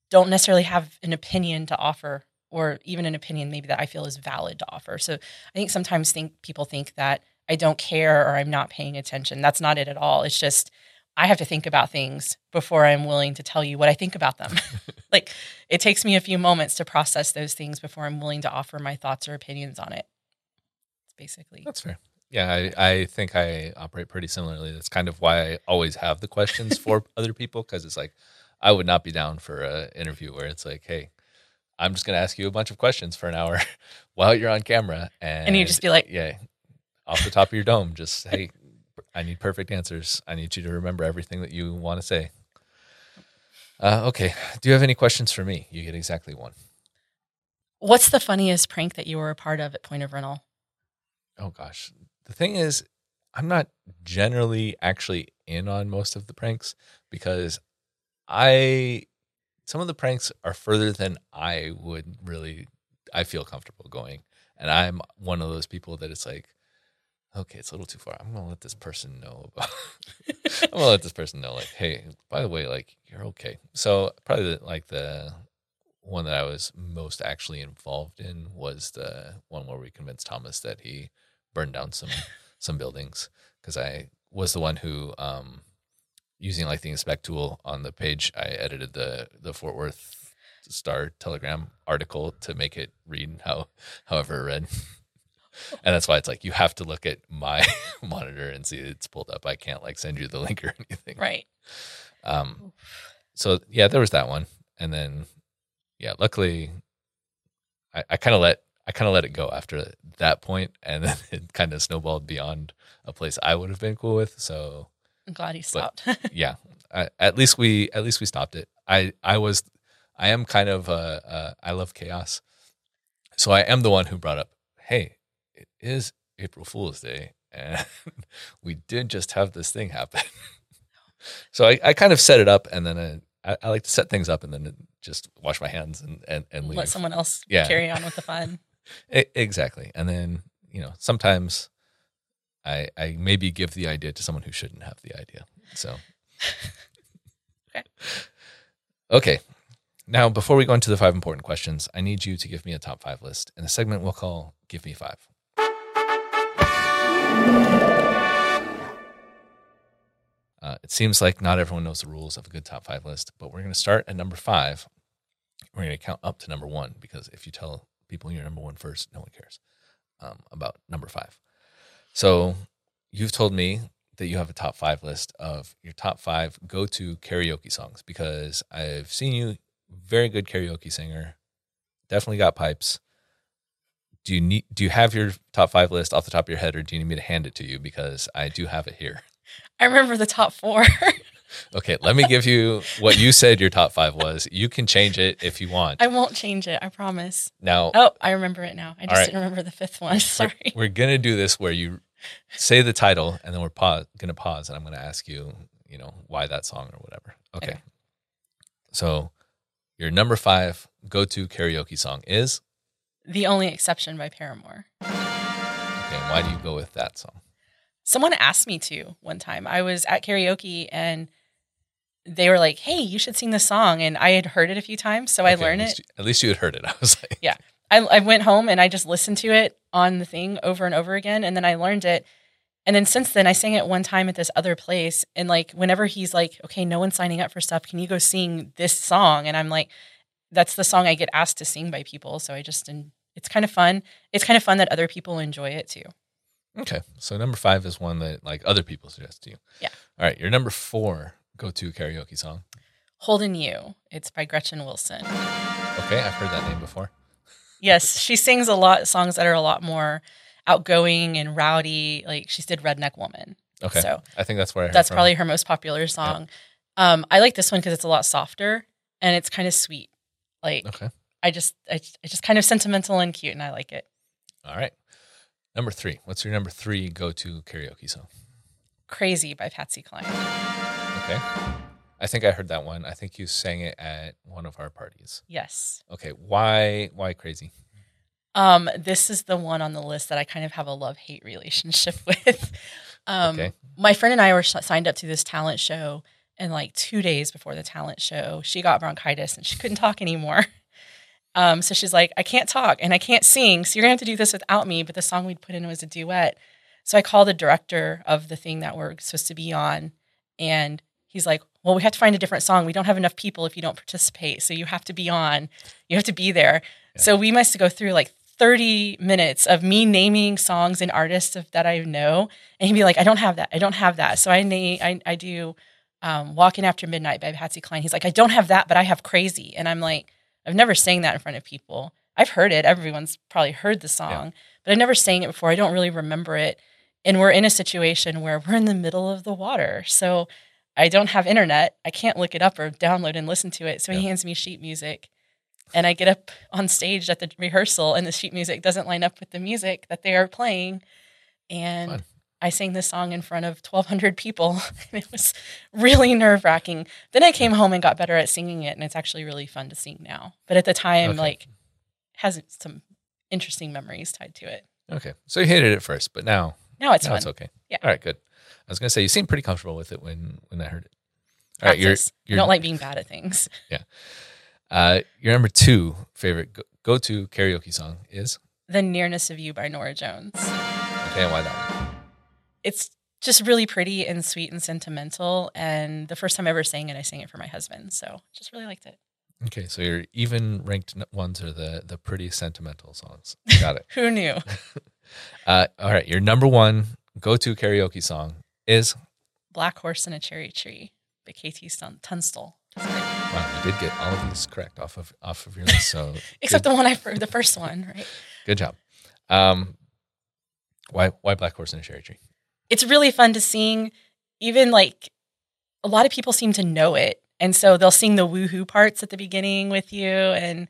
don't necessarily have an opinion to offer, or even an opinion maybe that I feel is valid to offer. So I think sometimes think people think that I don't care or I'm not paying attention. That's not it at all. It's just I have to think about things before I'm willing to tell you what I think about them. Like it takes me a few moments to process those things before I'm willing to offer my thoughts or opinions on it. It's basically. That's fair. Yeah, I, I think I operate pretty similarly. That's kind of why I always have the questions for other people, because it's like I would not be down for an interview where it's like, hey, I'm just going to ask you a bunch of questions for an hour while you're on camera. And, and you just be like, yeah, off the top of your dome, just, hey, I need perfect answers. I need you to remember everything that you want to say. Uh, okay. Do you have any questions for me? You get exactly one. What's the funniest prank that you were a part of at Point of Rental? Oh, gosh. The thing is, I'm not generally actually in on most of the pranks, because I... some of the pranks are further than I would really, I feel comfortable going. And I'm one of those people that it's like, okay, it's a little too far. I'm going to let this person know. About, I'm going to let this person know, like, hey, by the way, like, you're okay. So probably the, like the one that I was most actually involved in was the one where we convinced Thomas that he burned down some, some buildings. Because I was the one who... um using like the inspect tool on the page, I edited the, the Fort Worth Star Telegram article to make it read how however it read. And that's why it's like, you have to look at my monitor and see it's pulled up. I can't like send you the link or anything. Right. Um. So yeah, there was that one. And then, yeah, luckily I, I kind of let, I kind of let it go after that point, and then it kind of snowballed beyond a place I would have been cool with. So I'm glad he stopped. But, yeah, I, at least we at least we stopped it. I, I was, I am kind of uh, uh, I love chaos, so I am the one who brought up, hey, it is April Fool's Day, and we did just have this thing happen. So I, I kind of set it up, and then I, I like to set things up, and then just wash my hands and and, and leave. Let someone else yeah. carry on with the fun. It, exactly, and then you know sometimes. I, I maybe give the idea to someone who shouldn't have the idea. So, okay. Okay. Now, before we go into the five important questions, I need you to give me a top five list in a segment we'll call Give Me Five. Uh, it seems like not everyone knows the rules of a good top five list, but we're going to start at number five. We're going to count up to number one, because if you tell people in your number one first. No one cares um, about number five. So you've told me that you have a top five list of your top five go-to karaoke songs, because I've seen you, very good karaoke singer, definitely got pipes. Do you need, do you have your top five list off the top of your head, or do you need me to hand it to you? Because I do have it here. I remember the top four. Okay, let me give you what you said your top five was. You can change it if you want. I won't change it, I promise. Now, oh, I remember it now. I just right. didn't remember the fifth one. Sorry. We're, we're gonna do this where you say the title, and then we're pause, gonna pause, and I'm gonna ask you, you know, why that song or whatever. Okay. okay. So, your number five go-to karaoke song is "The Only Exception" by Paramore. Okay, why do you go with that song? Someone asked me to one time. I was at karaoke and they were like, hey, you should sing this song. And I had heard it a few times, so okay, I learned at least, it. At least you had heard it. I was like. Yeah. I, I went home and I just listened to it on the thing over and over again. And then I learned it. And then since then, I sang it one time at this other place. And like, whenever he's like, okay, no one's signing up for stuff. Can you go sing this song? And I'm like, that's the song I get asked to sing by people. So I just, and it's kind of fun. It's kind of fun that other people enjoy it too. Okay. So number five is one that like other people suggest to you. Yeah. All right. Your number four go-to karaoke song. Holdin' You. It's by Gretchen Wilson. Okay. I've heard that name before. Yes. She sings a lot songs that are a lot more outgoing and rowdy. Like she did Redneck Woman. Okay. So I think that's where I heard That's from. Probably her most popular song. Yeah. Um, I like this one because it's a lot softer and it's kind of sweet. Like okay. I just, I, it's just kind of sentimental and cute and I like it. All right. Number three. What's your number three go-to karaoke song? Crazy by Patsy Cline. Okay. I think I heard that one. I think you sang it at one of our parties. Yes. Okay. Why Why Crazy? Um, this is the one on the list that I kind of have a love-hate relationship with. Um, okay. My friend and I were sh- signed up to this talent show, and like two days before the talent show, she got bronchitis and she couldn't talk anymore. Um, so she's like, I can't talk and I can't sing, so you're gonna have to do this without me. But the song we'd put in was a duet. So I called the director of the thing that we're supposed to be on. And he's like, well, we have to find a different song. We don't have enough people if you don't participate. So you have to be on, you have to be there. Yeah. So we must go through like thirty minutes of me naming songs and artists of, that I know. And he'd be like, I don't have that. I don't have that. So I name, I, I do um, Walking After Midnight by Patsy Cline. He's like, I don't have that, but I have Crazy. And I'm like, I've never sang that in front of people. I've heard it. Everyone's probably heard the song, yeah. but I've never sang it before. I don't really remember it. And we're in a situation where we're in the middle of the water. So I don't have internet. I can't look it up or download and listen to it. So yeah. he hands me sheet music and I get up on stage at the rehearsal and the sheet music doesn't line up with the music that they are playing. And Fun. I sang this song in front of twelve hundred people and it was really nerve wracking. Then I came home and got better at singing it, and it's actually really fun to sing now. But at the time, okay. like, has some interesting memories tied to it. Okay. So you hated it first, but now, now it's now fun. It's okay. Yeah. All right, good. I was going to say, you seemed pretty comfortable with it when, when I heard it. All right, you're, you're, I don't like being bad at things. Yeah. Uh, your number two favorite go- go-to karaoke song is? The Nearness of You by Norah Jones. Okay, why that one? It's just really pretty and sweet and sentimental. And the first time I ever sang it, I sang it for my husband. So just really liked it. Okay, so your even ranked ones are the, the pretty sentimental songs. Got it. Who knew? uh, all right, your number one go-to karaoke song is? Black Horse and a Cherry Tree by K T Tunstall. Wow, you did get all of these correct off of off of your list. So Except good. the one I the first one, right? Good job. Um, why why Black Horse and a Cherry Tree? It's really fun to sing. Even like a lot of people seem to know it. And so they'll sing the woohoo parts at the beginning with you, and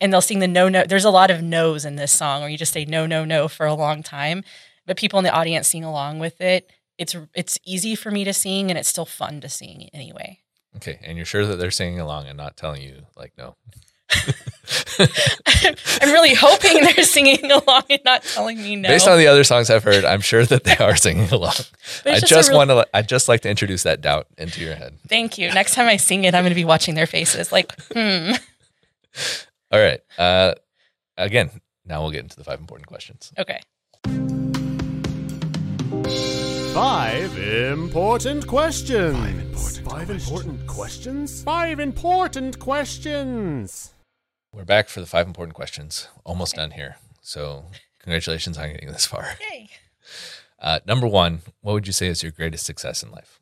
and they'll sing the no, no. There's a lot of no's in this song where you just say no, no, no for a long time. But people in the audience sing along with it. It's it's easy for me to sing, and it's still fun to sing anyway. Okay. And you're sure that they're singing along and not telling you, like, no? I'm really hoping they're singing along and not telling me no. Based on the other songs I've heard, I'm sure that they are singing along. I just, just real... want to. I just like to introduce that doubt into your head. Thank you. Next time I sing it, I'm going to be watching their faces, like, hmm. All right. Uh, again, now we'll get into the five important questions. Okay. Five important questions. Five important, five important questions. questions. Five important questions. We're back for the five important questions. Almost okay. done here. So congratulations on getting this far. Yay. Uh, number one, what would you say is your greatest success in life?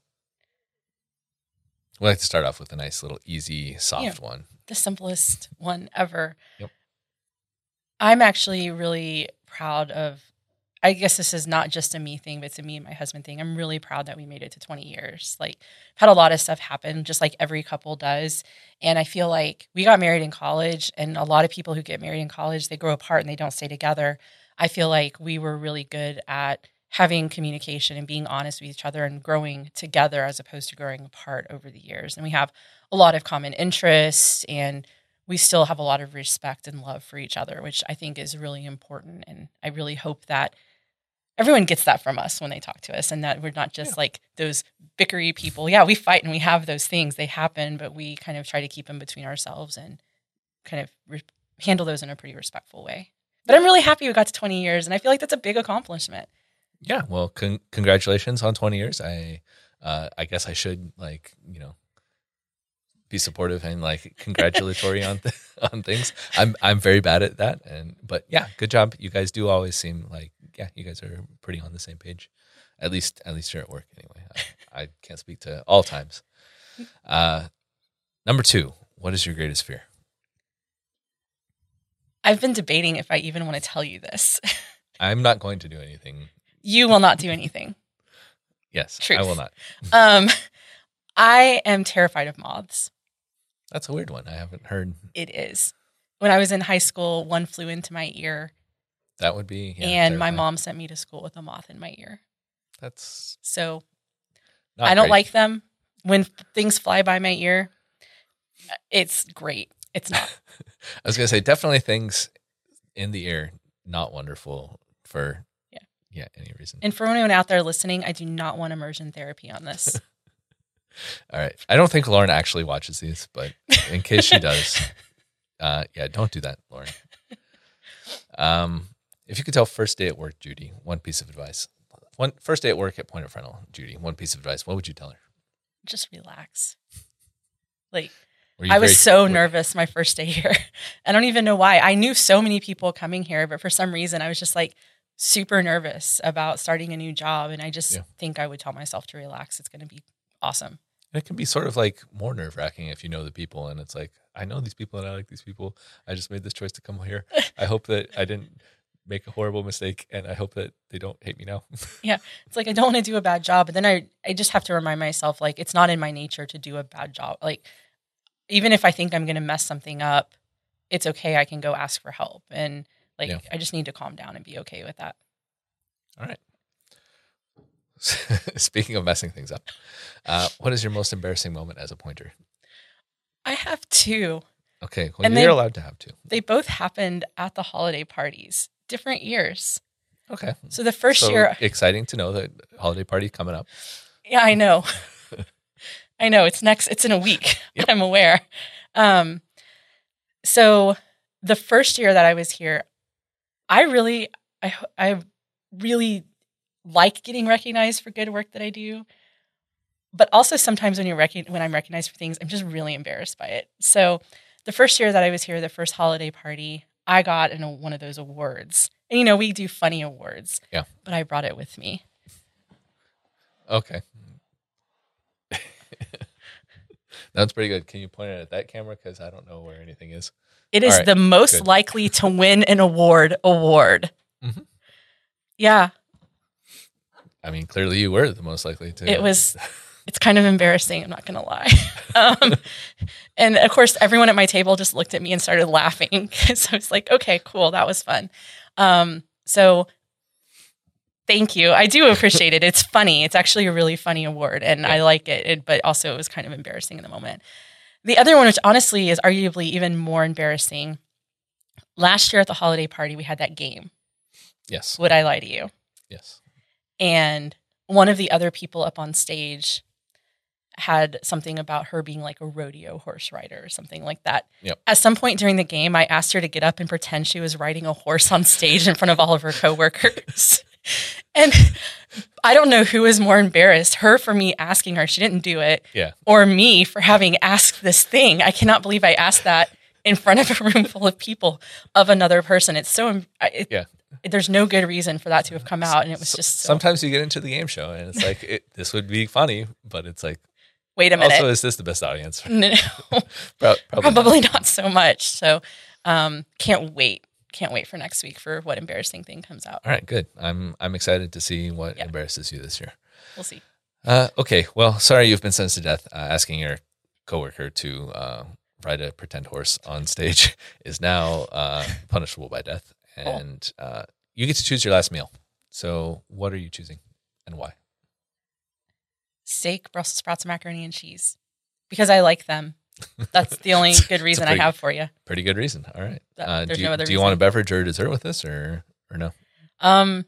We like to start off with a nice little easy, soft yeah, one. The simplest one ever. Yep. I'm actually really proud of, I guess this is not just a me thing, but it's a me and my husband thing. I'm really proud that we made it to twenty years. Like, I've had a lot of stuff happen, just like every couple does. And I feel like we got married in college, and a lot of people who get married in college, they grow apart and they don't stay together. I feel like we were really good at having communication and being honest with each other and growing together as opposed to growing apart over the years. And we have a lot of common interests, and we still have a lot of respect and love for each other, which I think is really important. And I really hope that everyone gets that from us when they talk to us, and that we're not just yeah. like those bickery people. Yeah, we fight and we have those things. They happen, but we kind of try to keep them between ourselves and kind of re- handle those in a pretty respectful way. But I'm really happy we got to twenty years, and I feel like that's a big accomplishment. Yeah, well, con- congratulations on twenty years. I uh, I guess I should, like, you know, be supportive and, like, congratulatory on th- on things. I'm I'm very bad at that, and but yeah, good job. You guys do always seem like, yeah, you guys are pretty on the same page. At least at least you're at work anyway. I, I can't speak to all times. Uh, number two, what is your greatest fear? I've been debating if I even want to tell you this. I'm not going to do anything. You will not do anything. Yes, truth. I will not. um, I am terrified of moths. That's a weird one. I haven't heard. It is. When I was in high school, one flew into my ear. That would be. Yeah, and terrifying. My mom sent me to school with a moth in my ear. That's. So I don't great. like them. When things fly by my ear, it's great. It's not. I was going to say, definitely things in the ear, not wonderful for. Yeah, any reason. And for anyone out there listening, I do not want immersion therapy on this. All right. I don't think Lauren actually watches these, but in case she does, uh, yeah, don't do that, Lauren. Um, if you could tell first day at work, Judy, one piece of advice. One first day at work at Point of Rental, Judy, one piece of advice. What would you tell her? Just relax. Like, I was so nervous my first day here. I don't even know why. I knew so many people coming here, but for some reason I was just like, super nervous about starting a new job. And I just yeah. think I would tell myself to relax. It's going to be awesome. And it can be sort of like more nerve wracking if you know the people. And it's like, I know these people and I like these people. I just made this choice to come here. I hope that I didn't make a horrible mistake. And I hope that they don't hate me now. Yeah. It's like, I don't want to do a bad job. But then I, I just have to remind myself, like, it's not in my nature to do a bad job. Like, even if I think I'm going to mess something up, it's okay. I can go ask for help. And Like, yeah. I just need to calm down and be okay with that. All right. Speaking of messing things up, uh, what is your most embarrassing moment as a pointer? I have two. Okay. Well, and you're they, allowed to have two. They both happened at the holiday parties, different years. Okay. So the first so year. Exciting to know that holiday party coming up. Yeah, I know. I know. It's next. It's in a week. Yep. I'm aware. Um, so the first year that I was here, I really, I, I really like getting recognized for good work that I do, but also sometimes when you're rec- when I'm recognized for things, I'm just really embarrassed by it. So, the first year that I was here, the first holiday party, I got in a, one of those awards, and you know we do funny awards, yeah. But I brought it with me. Okay, that's pretty good. Can you point it at that camera because I don't know where anything is. It is right, the most good. likely to win an award award. Mm-hmm. Yeah. I mean, clearly you were the most likely to. It was, it's kind of embarrassing. I'm not going to lie. Um, and of course, everyone at my table just looked at me and started laughing. So I was like, okay, cool. That was fun. Um, so thank you. I do appreciate it. It's funny. It's actually a really funny award and yeah. I like it, it, but also it was kind of embarrassing in the moment. The other one, which honestly is arguably even more embarrassing, last year at the holiday party, we had that game. Yes. Would I Lie to You? Yes. And one of the other people up on stage had something about her being like a rodeo horse rider or something like that. Yep. At some point during the game, I asked her to get up and pretend she was riding a horse on stage in front of all of her coworkers. And I don't know who is more embarrassed, her for me asking her, she didn't do it, yeah. or me for having asked this thing. I cannot believe I asked that in front of a room full of people of another person. It's so it, yeah. There's no good reason for that to have come out, and it was so, just so. Sometimes you get into the game show, and it's like it, this would be funny, but it's like, wait a minute. Also, is this the best audience? No, probably, probably not. not so much. So, um, can't wait. Can't wait for next week for what embarrassing thing comes out. All right, good. I'm I'm excited to see what yeah. embarrasses you this year. We'll see. Uh, okay. Well, sorry you've been sentenced to death. Uh, asking your coworker to uh, ride a pretend horse on stage is now uh, punishable by death, and cool. uh, you get to choose your last meal. So, what are you choosing, and why? Steak, Brussels sprouts, macaroni, and cheese, because I like them. That's the only good reason pretty, I have for you. Pretty good reason. All right. That, uh, do you, no other do you want a beverage or dessert with this, or or no? Um,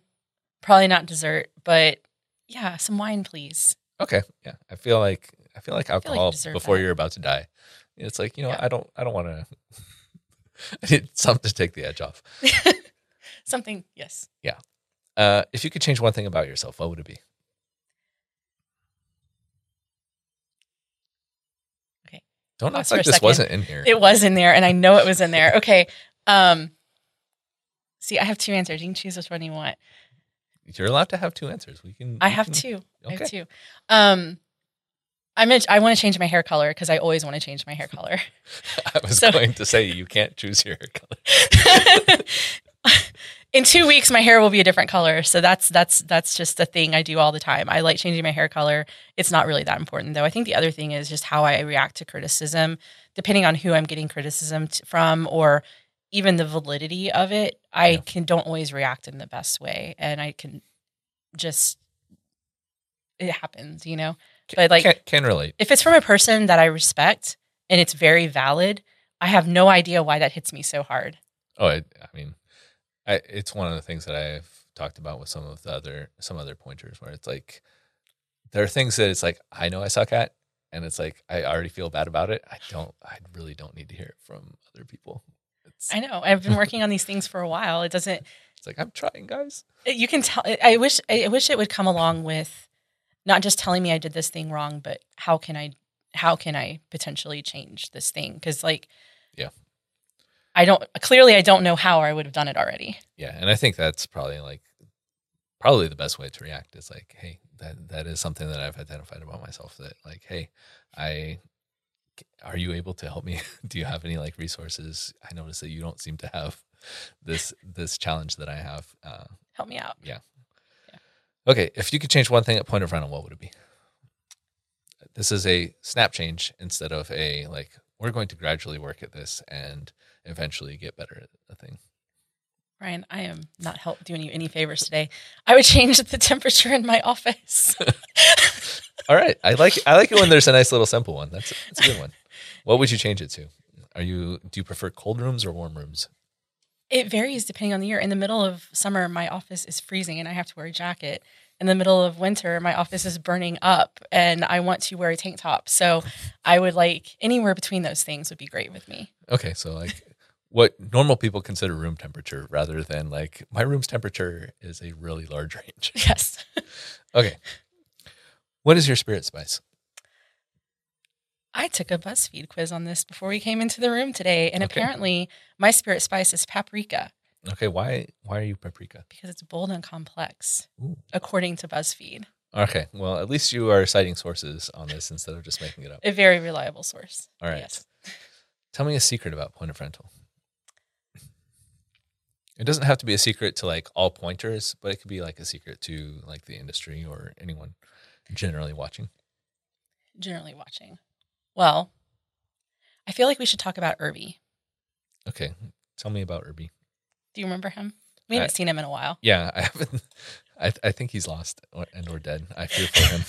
probably not dessert, but yeah, some wine, please. Okay. Yeah, I feel like I feel like alcohol feel like before that. You're about to die. It's like, you know, yeah. I don't I don't want to. I need something to take the edge off. Something, yes. Yeah. Uh, if you could change one thing about yourself, what would it be? Don't act like this wasn't in here. It was in there, and I know it was in there. Okay. Um, see, I have two answers. You can choose which one you want. You're allowed to have two answers. We can. I we have can, two. Okay. I have two. Um, I'm a, I want to change my hair color because I always want to change my hair color. I was so, going to say you can't choose your hair color. In two weeks, my hair will be a different color. So that's that's that's just a thing I do all the time. I like changing my hair color. It's not really that important, though. I think the other thing is just how I react to criticism, depending on who I'm getting criticism t- from or even the validity of it. I yeah. can don't always react in the best way, and I can just it happens, you know. Can, but like can, can relate if it's from a person that I respect and it's very valid. I have no idea why that hits me so hard. Oh, I, I mean. I, it's one of the things that I've talked about with some of the other some other pointers where it's like there are things that it's like I know I suck at, and it's like I already feel bad about it. I don't. I really don't need to hear it from other people. It's, I know. I've been working on these things for a while. It doesn't. It's like I'm trying, guys. You can tell. I wish. I wish it would come along with not just telling me I did this thing wrong, but how can I? How can I potentially change this thing? Because like, yeah. I don't, clearly I don't know how, or I would have done it already. Yeah. And I think that's probably like, probably the best way to react is like, hey, that, that is something that I've identified about myself that like, hey, I, are you able to help me? Do you have any like resources? I noticed that you don't seem to have this, this challenge that I have. Uh, help me out. Yeah. yeah. Okay. If you could change one thing at Point of Rental, what would it be? This is a snap change instead of a, like, we're going to gradually work at this and eventually get better at the thing. Brian, I am not help doing you any favors today. I would change the temperature in my office. All right. I like I like it when there's a nice little simple one. That's, that's a good one. What would you change it to? Are you do you prefer cold rooms or warm rooms? It varies depending on the year. In the middle of summer, my office is freezing and I have to wear a jacket. In the middle of winter, my office is burning up and I want to wear a tank top. So I would like anywhere between those things would be great with me. Okay. So like what normal people consider room temperature rather than like my room's temperature is a really large range. Yes. Okay. What is your spirit spice? I took a BuzzFeed quiz on this before we came into the room today. And okay. apparently my spirit spice is paprika. Okay, why why are you paprika? Because it's bold and complex, Ooh. according to BuzzFeed. Okay, well, at least you are citing sources on this instead of just making it up. A very reliable source. All right. Yes. Tell me a secret about Point of Rental. It doesn't have to be a secret to like all pointers, but it could be like a secret to like the industry or anyone generally watching. Generally watching. Well, I feel like we should talk about Irby. Okay, tell me about Irby. Do you remember him? We haven't I, seen him in a while. Yeah, I haven't. I, I think he's lost or, and or dead. I fear for him.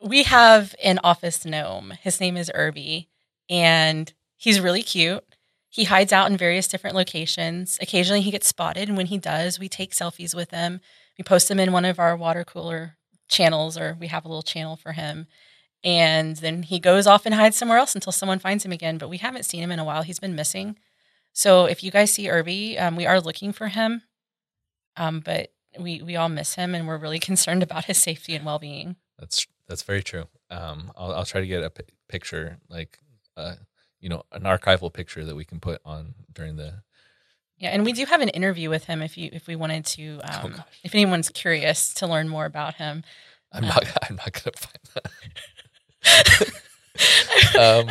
We have an office gnome. His name is Irby, and he's really cute. He hides out in various different locations. Occasionally, he gets spotted, and when he does, we take selfies with him. We post them in one of our water cooler channels, or we have a little channel for him. And then he goes off and hides somewhere else until someone finds him again, but we haven't seen him in a while. He's been missing. So if you guys see Irby, um, we are looking for him, um, but we, we all miss him, and we're really concerned about his safety and well-being. That's that's very true. Um, I'll I'll try to get a p- picture, like uh, you know, an archival picture that we can put on during the. Yeah, and we do have an interview with him if you if we wanted to, um, oh, if anyone's curious to learn more about him. I'm um, not. I'm not going to find that. um,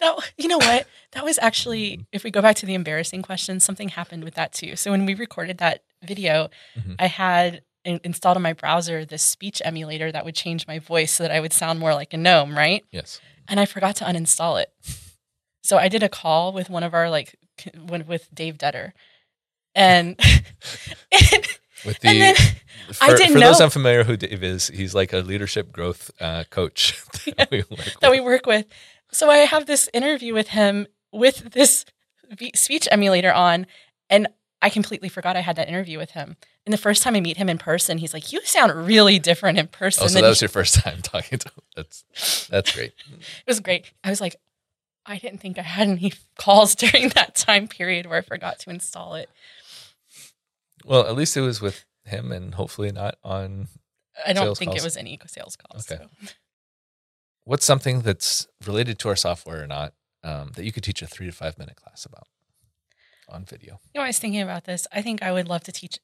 that you know what that was actually. If we go back to the embarrassing question, something happened with that too. So when we recorded that video, mm-hmm. I had in- installed on my browser this speech emulator that would change my voice so that I would sound more like a gnome, right? Yes. And I forgot to uninstall it. So I did a call with one of our like. with Dave Detter. And, and, with the, and then for, I didn't for know. For those unfamiliar who Dave is, he's like a leadership growth uh, coach that, yeah, we work that we work with. So I have this interview with him with this speech emulator on, and I completely forgot I had that interview with him. And the first time I meet him in person, he's like, you sound really different in person. Oh, so that was he- your first time talking to him. That's, that's great. It was great. I was like, I didn't think I had any calls during that time period where I forgot to install it. Well, at least it was with him and hopefully not on I don't sales think calls. It was any sales calls. Okay. So. What's something that's related to our software or not um, that you could teach a three to five minute class about on video? You know, I was thinking about this. I think I would love to teach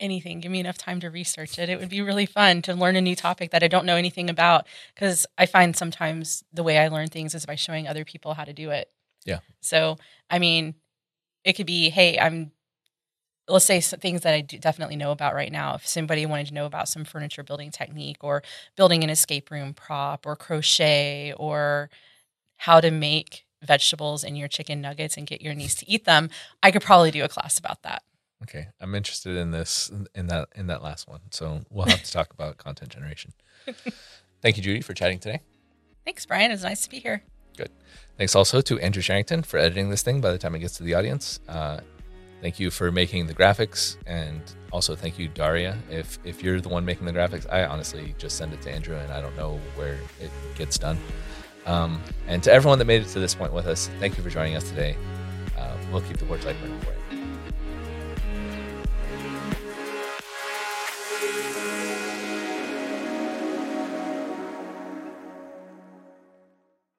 anything. Give me enough time to research it. It would be really fun to learn a new topic that I don't know anything about, because I find sometimes the way I learn things is by showing other people how to do it. Yeah. So, I mean, it could be, hey, I'm, let's say some things that I do definitely know about right now. If somebody wanted to know about some furniture building technique or building an escape room prop or crochet or how to make vegetables in your chicken nuggets and get your niece to eat them, I could probably do a class about that. Okay, I'm interested in this, in that, in that last one. So we'll have to talk about content generation. Thank you, Judy, for chatting today. Thanks, Brian. It was nice to be here. Good. Thanks also to Andrew Sherrington for editing this thing by the time it gets to the audience. Uh, thank you for making the graphics. And also thank you, Daria. If if you're the one making the graphics, I honestly just send it to Andrew and I don't know where it gets done. Um, and to everyone that made it to this point with us, thank you for joining us today. Uh, we'll keep the Porch Life running for you.